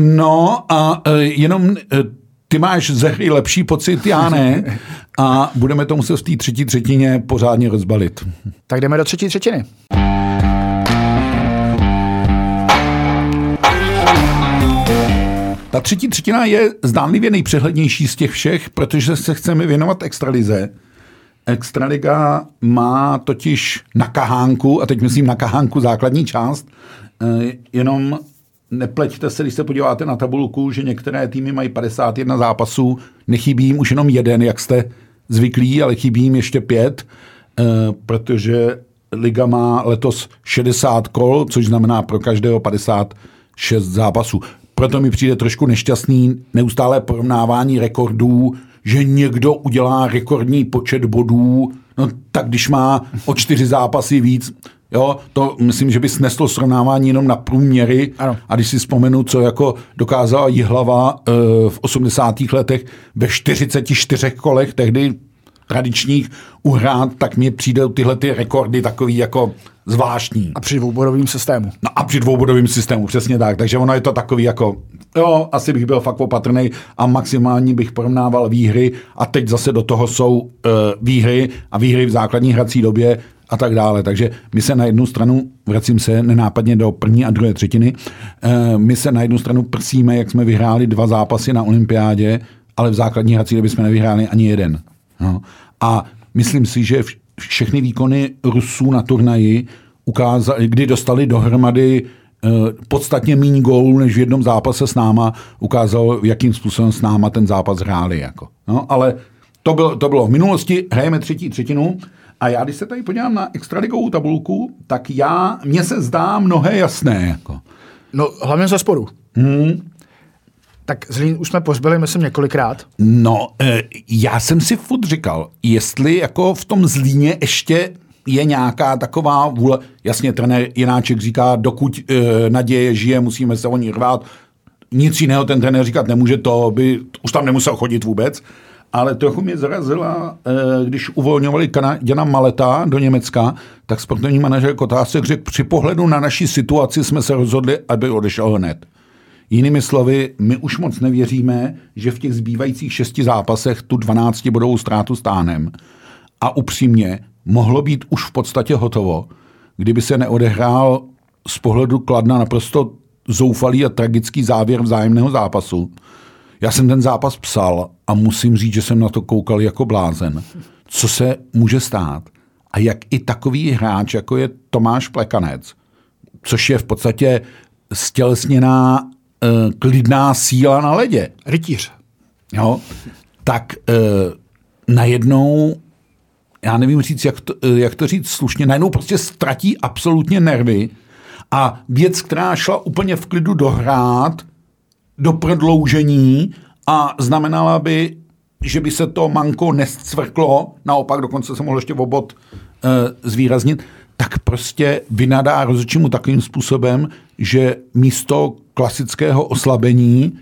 no a uh, jenom uh, ty máš ze hry lepší pocit, já ne. A budeme to muset v té třetí třetině pořádně rozbalit. Tak jdeme do třetí třetiny. Ta třetí třetina je zdánlivě nejpřehlednější z těch všech, protože se chceme věnovat extralize. Extraliga má totiž na kahánku, a teď myslím na kahánku základní část, jenom nepleťte se, když se podíváte na tabulku, že některé týmy mají padesát jedna zápasů, nechybí jim už jenom jeden, jak jste zvyklí, ale chybí jim ještě pět, protože liga má letos šedesát kol, což znamená pro každého padesát šest zápasů. Proto mi přijde trošku nešťastný neustálé porovnávání rekordů, že někdo udělá rekordní počet bodů, no tak když má o čtyři zápasy víc, jo, to myslím, že by sneslo srovnávání jenom na průměry. Ano. A když si vzpomenu, co jako dokázala Jihlava e, v osmdesátých letech ve čtyřiceti čtyřech kolech, tehdy tradičních uhrát, tak mi přijdou tyhle ty rekordy takový jako zvláštní. A při dvoubodovém systému. No a při dvoubodovém systému, přesně tak. Takže ono je to takový jako, jo, asi bych byl fakt opatrnej a maximální bych porovnával výhry a teď zase do toho jsou uh, výhry a výhry v základní hrací době a tak dále. Takže my se na jednu stranu, vracím se nenápadně do první a druhé třetiny, uh, my se na jednu stranu prsíme, jak jsme vyhráli dva zápasy na olympiádě, ale v základní hrací době jsme nevyhráli ani jeden. No. A myslím si, že všechny výkony Rusů na turnaji ukázali, kdy dostali dohromady eh, podstatně míň gólů než v jednom zápase s náma, ukázalo, jakým způsobem s náma ten zápas hráli. Jako. No, ale to bylo, to bylo v minulosti, hrajeme třetí třetinu a já, když se tady podívám na extraligovou tabulku, tak já, mně se zdá mnohé jasné. Jako. No, hlavně ze spodu. Hmm. Tak Zlín už jsme pozbyli, myslím, několikrát. No, e, já jsem si furt říkal, jestli jako v tom Zlíně ještě je nějaká taková vůle. Jasně, trenér Jináček říká, dokud e, naděje žije, musíme se o ní rvát. Nic jiného ten trenér říkat nemůže, to by už tam nemusel chodit vůbec. Ale trochu mě zarazila, e, když uvolňovali Kanaděna Maleta do Německa, tak sportovní manažer Kotásek řekl, při pohledu na naši situaci jsme se rozhodli, aby odešel hned. Jinými slovy, my už moc nevěříme, že v těch zbývajících šesti zápasech tu dvanáctibodovou ztrátu stáhnem. A upřímně, mohlo být už v podstatě hotovo, kdyby se neodehrál z pohledu Kladna naprosto zoufalý a tragický závěr vzájemného zápasu. Já jsem ten zápas psal a musím říct, že jsem na to koukal jako blázen. Co se může stát? A jak i takový hráč, jako je Tomáš Plekanec, což je v podstatě stělesněná klidná síla na ledě. Rytíř. Jo, tak e, najednou, já nevím říct, jak to, jak to říct slušně, najednou prostě ztratí absolutně nervy a věc, která šla úplně v klidu dohrát, do prodloužení a znamenala by, že by se to manko nescvrklo, naopak dokonce se mohlo ještě v obod e, zvýraznit, tak prostě vynadá rozhodčímu takovým způsobem, že místo klasického oslabení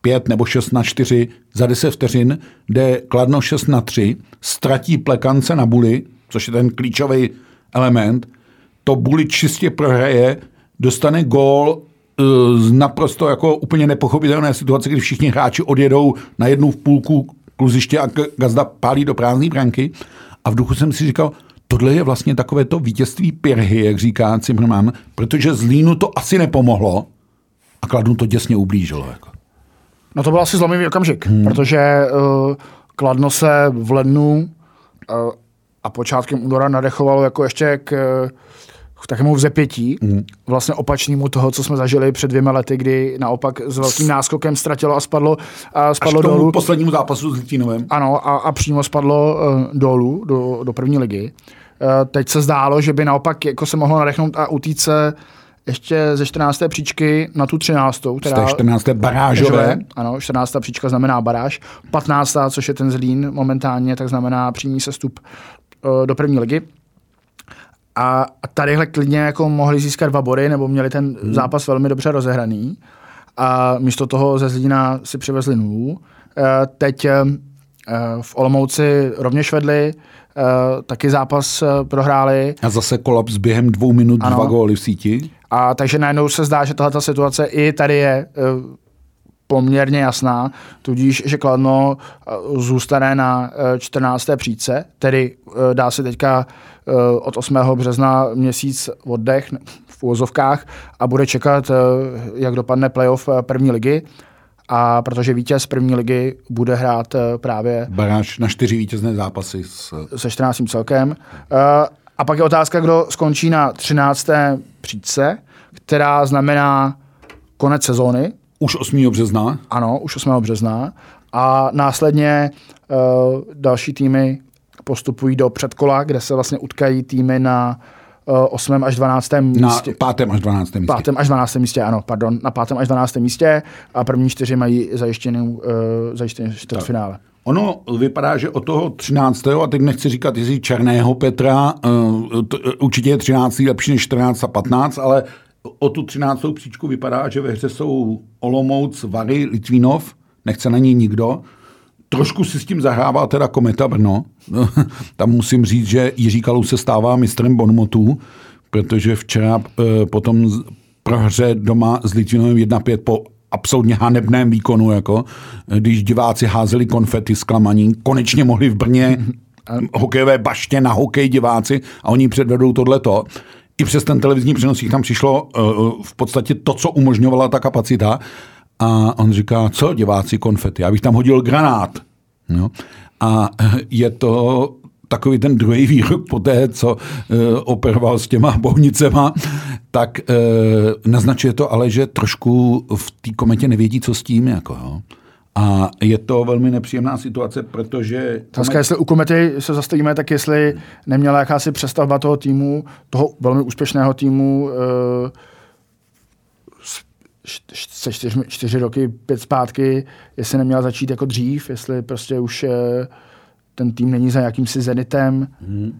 pět nebo šest na čtyři za deset vteřin jde Kladno šest na tři, ztratí Plekance na Buli, což je ten klíčový element, to Buli čistě prohraje, dostane gól z naprosto jako úplně nepochopitelné situace, kdy všichni hráči odjedou na jednu v půlku kluziště a Gazda pálí do prázdné branky a v duchu jsem si říkal, tohle je vlastně takové to vítězství Pirhy, jak říká Cimrman, protože Zlínu to asi nepomohlo a Kladnu to děsně ublížilo. Jako. No to byl asi zlomivý okamžik, hmm. protože uh, Kladno se v lednu uh, a počátkem února nadechovalo jako ještě k, k takovému vzepětí, hmm. vlastně opačnímu toho, co jsme zažili před dvěma lety, kdy naopak s velkým náskokem ztratilo a spadlo, a spadlo až dolů. Až k tomu poslednímu zápasu s Litvínovem. Ano, a, a přímo spadlo uh, dolů do, do první ligy. Teď se zdálo, že by naopak jako se mohlo nadechnout a utíct se ještě ze čtrnácté příčky na tu třináctou. Z té čtrnácté barážové. Ano, čtrnáctá příčka znamená baráž. patnáctá, což je ten Zlín momentálně, tak znamená přímý sestup do první ligy. A tadyhle klidně jako mohli získat dva body, nebo měli ten hmm. zápas velmi dobře rozehraný. A místo toho ze Zlína si přivezli nulu. Teď v Olomouci rovněž vedli, taky zápas prohráli. A zase kolaps během dvou minut, ano. Dva góly v síti. A takže najednou se zdá, že tahleta situace i tady je poměrně jasná, tudíž, že Kladno zůstane na čtrnácté příčce, tedy dá se teďka od osmého března měsíc oddech v úvozovkách a bude čekat, jak dopadne playoff první ligy. A protože vítěz první ligy bude hrát právě baráž na čtyři vítězné zápasy s... se čtrnáctým celkem. A pak je otázka, kdo skončí na třinácté příčce, která znamená konec sezóny. Už osmého března. Ano, už osmého března. A následně další týmy postupují do předkola, kde se vlastně utkají týmy na osmém až dvanáctém místě. Na pátém až dvanáctém místě. pátém až dvanáctém místě, ano, pardon. Na pátém až dvanáctém místě a první čtyři mají zajištěný, uh, zajištěný čtvrtfinále. Ono vypadá, že od toho třináctého a teď nechci říkat, jestli Černého Petra, uh, to, uh, určitě je třináctý lepší než čtrnáct a patnáct, ale o tu třináctou příčku vypadá, že ve hře jsou Olomouc, Vary, Litvínov, nechce na ní nikdo. Trošku si s tím zahrává teda Kometa Brno. Tam musím říct, že Jiří Kalou se stává mistrem bonmotů, protože včera e, potom z, prohře doma s Litvinovým jedna pět po absolutně hanebném výkonu, jako, když diváci házeli konfety zklamaní, konečně mohli v Brně hokejové baště na hokej diváci a oni předvedou tohleto. I přes ten televizní přenos tam přišlo e, v podstatě to, co umožňovala ta kapacita. A on říká, co diváci konfety? Já bych tam hodil granát. No. A je to takový ten druhý výrok po té, co e, operoval s těma bohnicema, tak e, naznačuje to ale, že trošku v té Kometě nevědí, co s tím. Jako, jo. A je to velmi nepříjemná situace, protože... Komet... Jestli u Komety se zastavíme, tak jestli neměla jakási přestavba toho týmu, toho velmi úspěšného týmu... E... se čtyři, čtyři roky, pět zpátky, jestli neměla začít jako dřív, jestli prostě už ten tým není za jakýmsi Zenitem, hmm.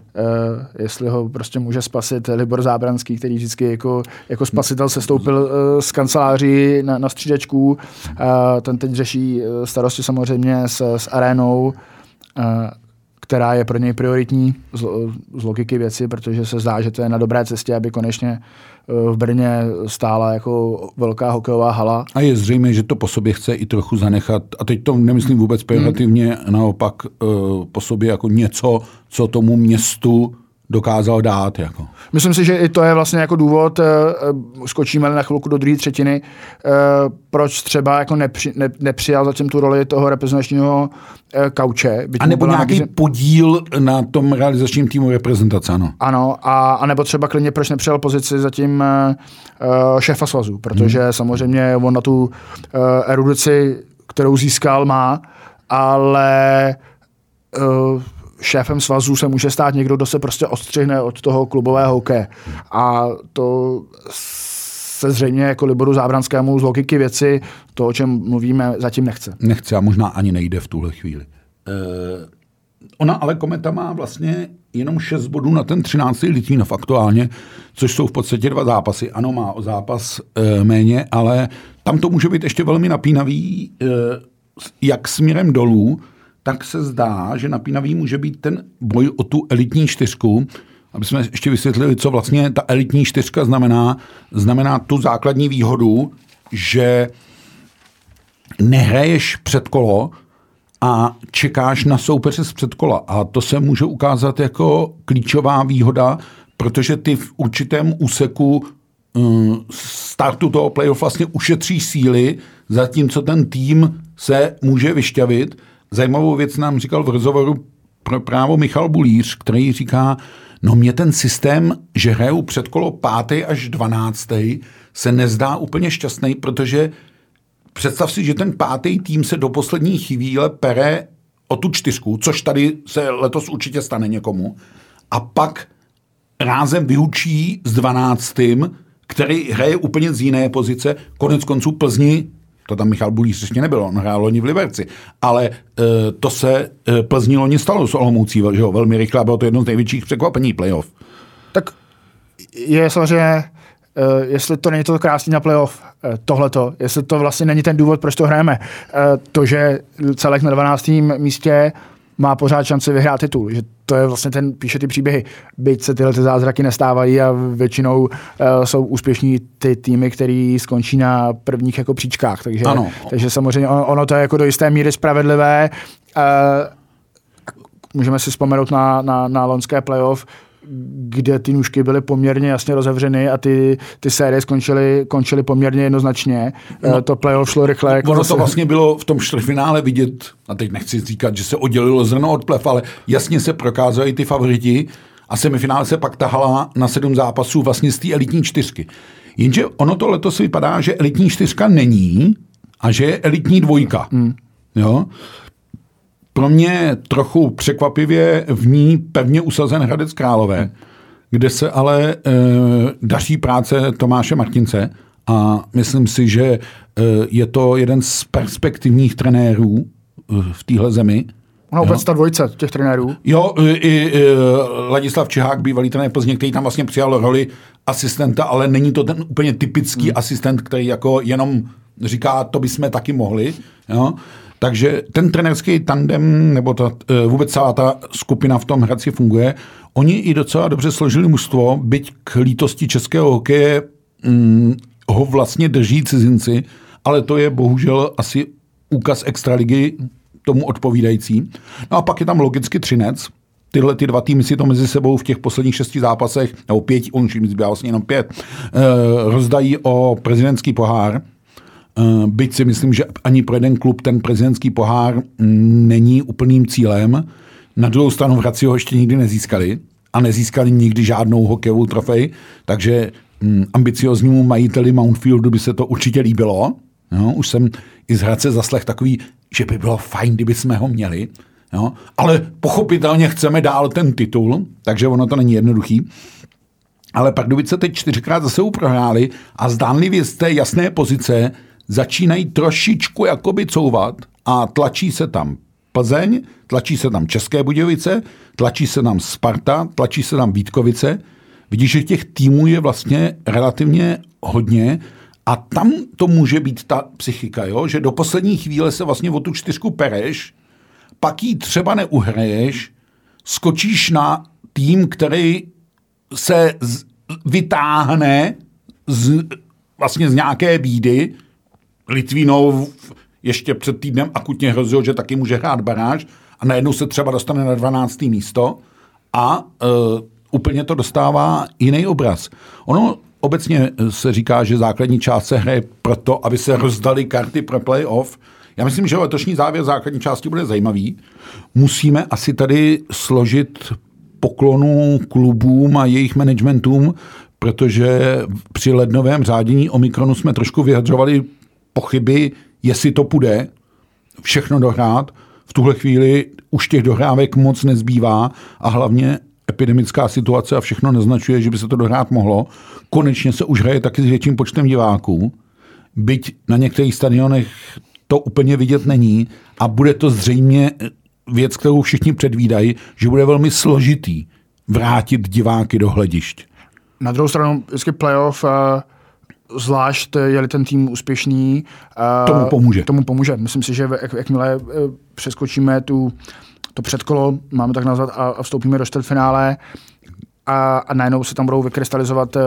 jestli ho prostě může spasit Libor Zábranský, který vždycky jako, jako spasitel sestoupil z kanceláří na, na střídačku. Ten teď řeší starosti samozřejmě s, s arénou, která je pro něj prioritní z, z logiky věci, protože se zdá, že to je na dobré cestě, aby konečně v Brně stála jako velká hokejová hala. A je zřejmé, že to po sobě chce i trochu zanechat, a teď to nemyslím vůbec pejorativně, hmm. naopak po sobě jako něco, co tomu městu dokázal dát. Jako. Myslím si, že i to je vlastně jako důvod, skočíme na chvilku do druhé třetiny, proč třeba jako nepři, ne, nepřijal zatím tu roli toho reprezentačního kauče. A nebo nějaký nějaký podíl na tom realizačním týmu reprezentace, ano. Ano, a, a nebo třeba klidně proč nepřijal pozici zatím šéfa svazu, protože hmm. samozřejmě on na tu erudici, kterou získal, má, ale... šéfem svazu se může stát někdo, kdo se prostě odstřihne od toho klubového hokeje. A to se zřejmě jako Liboru Zábranskému z logiky věci, to, o čem mluvíme, zatím nechce. Nechce a možná ani nejde v tuhle chvíli. Eh, ona ale Kometa má vlastně jenom šest bodů na ten třináctý Litvínov aktuálně, což jsou v podstatě dva zápasy. Ano, má o zápas eh, méně, ale tam to může být ještě velmi napínavý, eh, jak směrem dolů, tak se zdá, že napínavý může být ten boj o tu elitní čtyřku. Aby jsme ještě vysvětlili, co vlastně ta elitní čtyřka znamená. Znamená tu základní výhodu, že nehraješ předkolo a čekáš na soupeře z předkola. A to se může ukázat jako klíčová výhoda, protože ty v určitém úseku startu toho playoff vlastně ušetříš síly, zatímco ten tým se může vyšťavit. Zajímavou věc nám říkal v rozhovoru pro Právo Michal Bulíř, který říká, no mě ten systém, že hrajou předkolo pátý až dvanáctý, se nezdá úplně šťastný, protože představ si, že ten pátý tým se do poslední chvíle pere o tu čtyřku, což tady se letos určitě stane někomu, a pak rázem vyučí s dvanáctým, který hraje úplně z jiné pozice, konec konců Plzni. To tam Michal Bulíř ještě nebyl, on hrál loni v Liberci. Ale e, to se e, Plzni loni stalo s Olomoucí, že jo, velmi rychle, bylo to jedno z největších překvapení playoff. Tak je samozřejmě, e, jestli to není to krásný na playoff, e, tohleto, jestli to vlastně není ten důvod, proč to hrajeme, e, to, že celek na dvanáctém místě má pořád šanci vyhrát titul, že to je vlastně ten, píše ty příběhy, byť se tyhle ty zázraky nestávají a většinou uh, jsou úspěšní ty týmy, který skončí na prvních jako příčkách, takže, takže samozřejmě ono, ono to je jako do jisté míry spravedlivé. Uh, můžeme si vzpomenout na, na, na loňské playoff, kde ty nůžky byly poměrně jasně rozevřeny a ty, ty série skončily, končily poměrně jednoznačně. No, to playoff šlo rychle. Ono to vlastně bylo v tom čtvrtfinále vidět, a teď nechci říkat, že se oddělilo zrno od plev, ale jasně se prokázaly ty favoriti a semifinále se pak tahala na sedm zápasů vlastně z té elitní čtyřky. Jenže ono to letos vypadá, že elitní čtyřka není a že je elitní dvojka. Hmm. Jo? Pro mě trochu překvapivě v ní pevně usazen Hradec Králové, kde se ale e, daří práce Tomáše Martince a myslím si, že e, je to jeden z perspektivních trenérů e, v téhle zemi. Ona vůbec ta dvojice těch trenérů. Jo, i, i Ladislav Čihák, bývalý trenér Plzně, který tam vlastně přijal roli asistenta, ale není to ten úplně typický hmm. asistent, který jako jenom říká, to bychom taky mohli. Jo. Takže ten trenerský tandem, nebo ta, vůbec celá ta skupina v tom Hradci funguje. Oni i docela dobře složili mužstvo, byť k lítosti českého hokeje hm, ho vlastně drží cizinci, ale to je bohužel asi úkaz extraligy tomu odpovídající. No a pak je tam logicky Třinec. Tyhle ty dva týmy si to mezi sebou v těch posledních šesti zápasech, nebo pěti, on už zbývá vlastně jenom pět, eh, rozdají o prezidentský pohár. Eh, byť si myslím, že ani pro jeden klub ten prezidentský pohár není úplným cílem. Na druhou stranu v Hradci ho ještě nikdy nezískali a nezískali nikdy žádnou hokejovou trofej, takže hm, ambicioznímu majiteli Mountfieldu by se to určitě líbilo. No, už jsem i z Hradce zaslech takový, že by bylo fajn, kdyby jsme ho měli. Jo? Ale pochopitelně chceme dál ten titul, takže ono to není jednoduchý. Ale Pardubice teď čtyřikrát zase prohráli a zdánlivě z té jasné pozice začínají trošičku jakoby couvat a tlačí se tam Plzeň, tlačí se tam České Budějovice, tlačí se tam Sparta, tlačí se tam Vítkovice. Vidíš, že těch týmů je vlastně relativně hodně. A tam to může být ta psychika, jo? Že do poslední chvíle se vlastně o tu čtyřku pereš, pak ji třeba neuhraješ, skočíš na tým, který se z, vytáhne z, vlastně z nějaké bídy. Litvínov ještě před týdnem akutně hrozil, že taky může hrát baráž a najednou se třeba dostane na dvanácté místo a e, úplně to dostává jiný obraz. Ono obecně se říká, že základní část se hraje proto, aby se rozdaly karty pro playoff. Já myslím, že letošní závěr základní části bude zajímavý. Musíme asi tady složit poklonu klubům a jejich managementům, protože při lednovém řádění Omikronu jsme trošku vyjadřovali pochyby, jestli to půjde všechno dohrát. V tuhle chvíli už těch dohrávek moc nezbývá a hlavně epidemická situace a všechno naznačuje, že by se to dohrát mohlo. Konečně se už hraje taky s větším počtem diváků, byť na některých stadionech to úplně vidět není a bude to zřejmě věc, kterou všichni předvídají, že bude velmi složitý vrátit diváky do hledišť. Na druhou stranu, vždycky playoff, zvlášť je-li ten tým úspěšný, tomu pomůže. Tomu pomůže. Myslím si, že jakmile přeskočíme tu to předkolo, máme tak nazvat, a vstoupíme do čtvrtfinále a, a najednou se tam budou vykrystalizovat uh,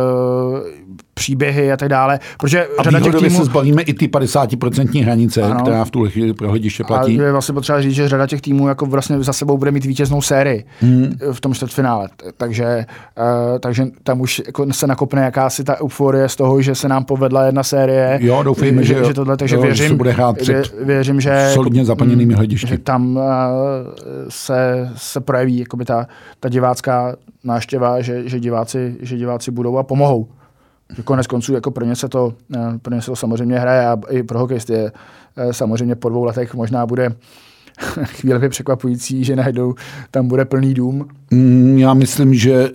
příběhy a tak dále. Protože a výhodově týmů... se zbavíme i ty padesátiprocentní hranice, ano, která v tuhle chvíli pro hlediště platí. A je vlastně potřeba říct, že řada těch týmů jako vlastně za sebou bude mít vítěznou sérii hmm. v tom čtvrtfinále. Takže, uh, takže tam už jako se nakopne jakási ta euforie z toho, že se nám povedla jedna série. Jo, doufejme, že, že, že tohle, takže jo, věřím, že se bude hrát před vě, věřím, že solidně zaplněnými hledišti. Že tam uh, se, se projeví jakoby ta, ta divácká návštěva, že, že, diváci, že diváci budou a pomohou. Konec konců jako pro ně se to, pro ně se to samozřejmě hraje a i pro hokejisty je samozřejmě po dvou letech možná bude chvílevě překvapující, že najdou tam bude plný dům. Já myslím, že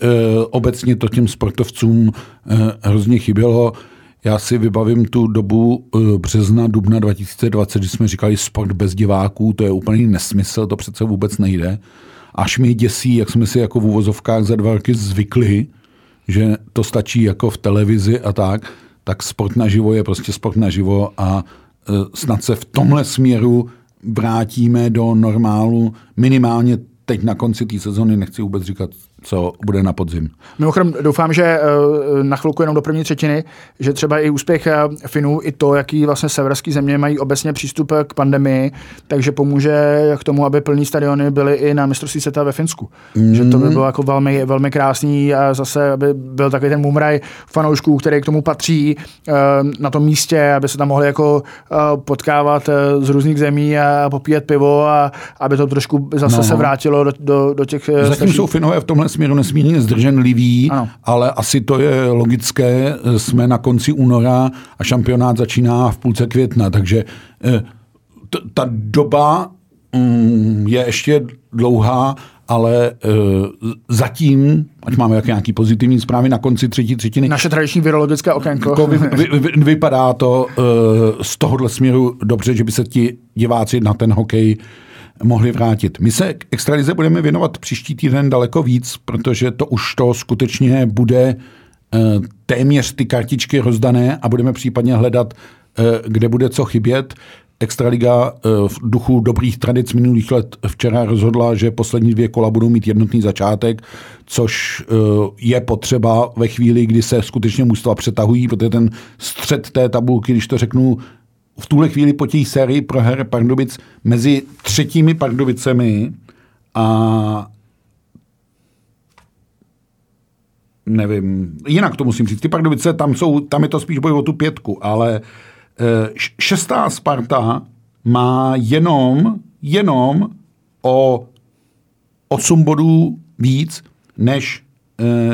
obecně to těm sportovcům hrozně chybělo. Já si vybavím tu dobu března, dubna dva tisíce dvacet, kdy jsme říkali sport bez diváků, to je úplný nesmysl, to přece vůbec nejde. Až mi děsí, jak jsme si jako v uvozovkách za dva roky zvykli, že to stačí jako v televizi a tak, tak sport naživo je prostě sport naživo a snad se v tomhle směru vrátíme do normálu minimálně teď na konci té sezony, nechci vůbec říkat, co bude na podzim. Mimochodem doufám, že na chvilku jenom do první třetiny, že třeba i úspěch Finů, i to, jaký vlastně severské země mají obecně přístup k pandemii, takže pomůže k tomu, aby plní stadiony byly i na mistrovství světa ve Finsku. Mm. Že to by bylo jako velmi, velmi krásný a zase, aby byl takový ten mumraj fanoušků, který k tomu patří na tom místě, aby se tam mohli jako potkávat z různých zemí a popíjet pivo a aby to trošku zase no. se vrátilo do, do, do těch... Zatím starších... jsou Finové v tomhle směru nesmírně zdrženliví, ano. ale asi to je logické. Jsme na konci února a šampionát začíná v půlce května, takže t- ta doba mm, je ještě dlouhá, ale uh, zatím, ať máme jak nějaký pozitivní zprávy, na konci třetí třetiny. Naše tradiční virologické okénko. Vy, vy, vy, vypadá to uh, z tohohle směru dobře, že by se ti diváci na ten hokej mohli vrátit. My se k extralize budeme věnovat příští týden daleko víc, protože to už to skutečně bude téměř ty kartičky rozdané a budeme případně hledat, kde bude co chybět. Extraliga v duchu dobrých tradic minulých let včera rozhodla, že poslední dvě kola budou mít jednotný začátek, což je potřeba ve chvíli, kdy se skutečně mužstva přetahují, protože ten střed té tabulky, když to řeknu, v tuhle chvíli po té sérii proher Pardubic mezi třetími Pardubicemi a nevím, jinak to musím říct, ty Pardubice, tam, jsou, tam je to spíš boj o tu pětku, ale šestá Sparta má jenom, jenom o osm bodů víc než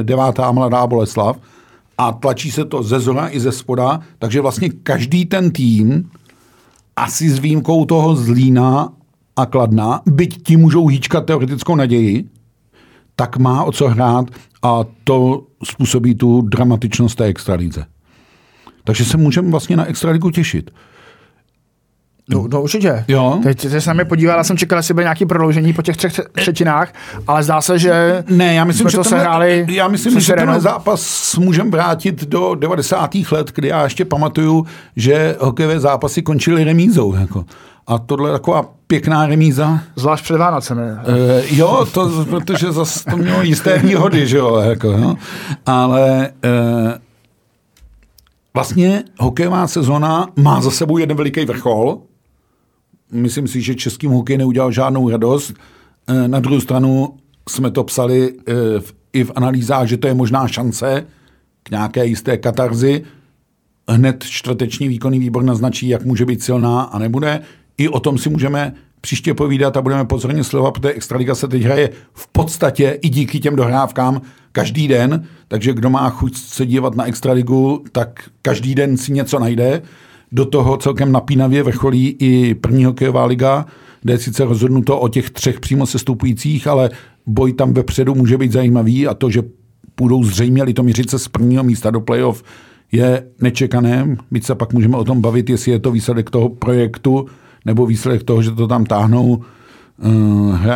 devátá Mladá Boleslav a tlačí se to ze zhora i ze spoda, takže vlastně každý ten tým asi s výjimkou toho Zlína a Kladna, byť ti můžou hýčkat teoretickou naději, tak má o co hrát a to způsobí tu dramatičnost té extralize. Takže se můžeme vlastně na extraligu těšit. No, no určitě. Jo? Teď se s námi podíval, já jsem čekal, jestli bude nějaké prodloužení po těch třech třetinách, ale zdá se, že ne, já myslím, že to sehráli. Já myslím, že tenhle zápas můžeme vrátit do devadesátých let, kdy já ještě pamatuju, že hokejové zápasy končily remízou. Jako. A tohle je taková pěkná remíza. Zvlášť před Vánocemi. E, jo, to, protože zase to mělo jisté výhody, že jo. Jako, no. Ale e, vlastně hokejová sezona má za sebou jeden veliký vrchol. Myslím si, že českým hokej neudělal žádnou radost. Na druhou stranu jsme to psali i v analýzách, že to je možná šance k nějaké jisté katarzi. Hned čtvrteční výkonný výbor naznačí, jak může být silná a nebude. I o tom si můžeme příště povídat a budeme pozorně sledovat, protože extraliga se teď hraje v podstatě i díky těm dohrávkám každý den, takže kdo má chuť se dívat na extraligu, tak každý den si něco najde. Do toho celkem napínavě vrcholí i první hokejová liga, kde je sice rozhodnuto o těch třech přímo sestupujících, ale boj tam vepředu může být zajímavý a to, že půjdou zřejmě Litoměřice z prvního místa do playoff, je nečekané. Byť se pak můžeme o tom bavit, jestli je to výsledek toho projektu nebo výsledek toho, že to tam táhnou uh,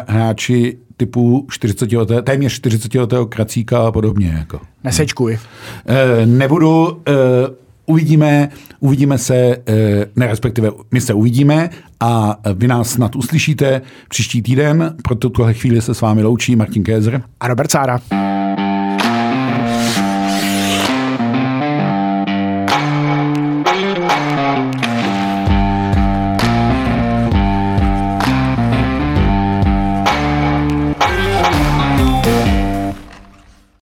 hráči typu čtyřicetiletého, téměř čtyřicetiletého Kracíka a podobně. Jako. Nesečkuj. E, nebudu, e, uvidíme, uvidíme se, e, ne respektive my se uvidíme a vy nás snad uslyšíte příští týden, proto tuhle chvíli se s vámi loučí Martin Kézr a Robert Sára.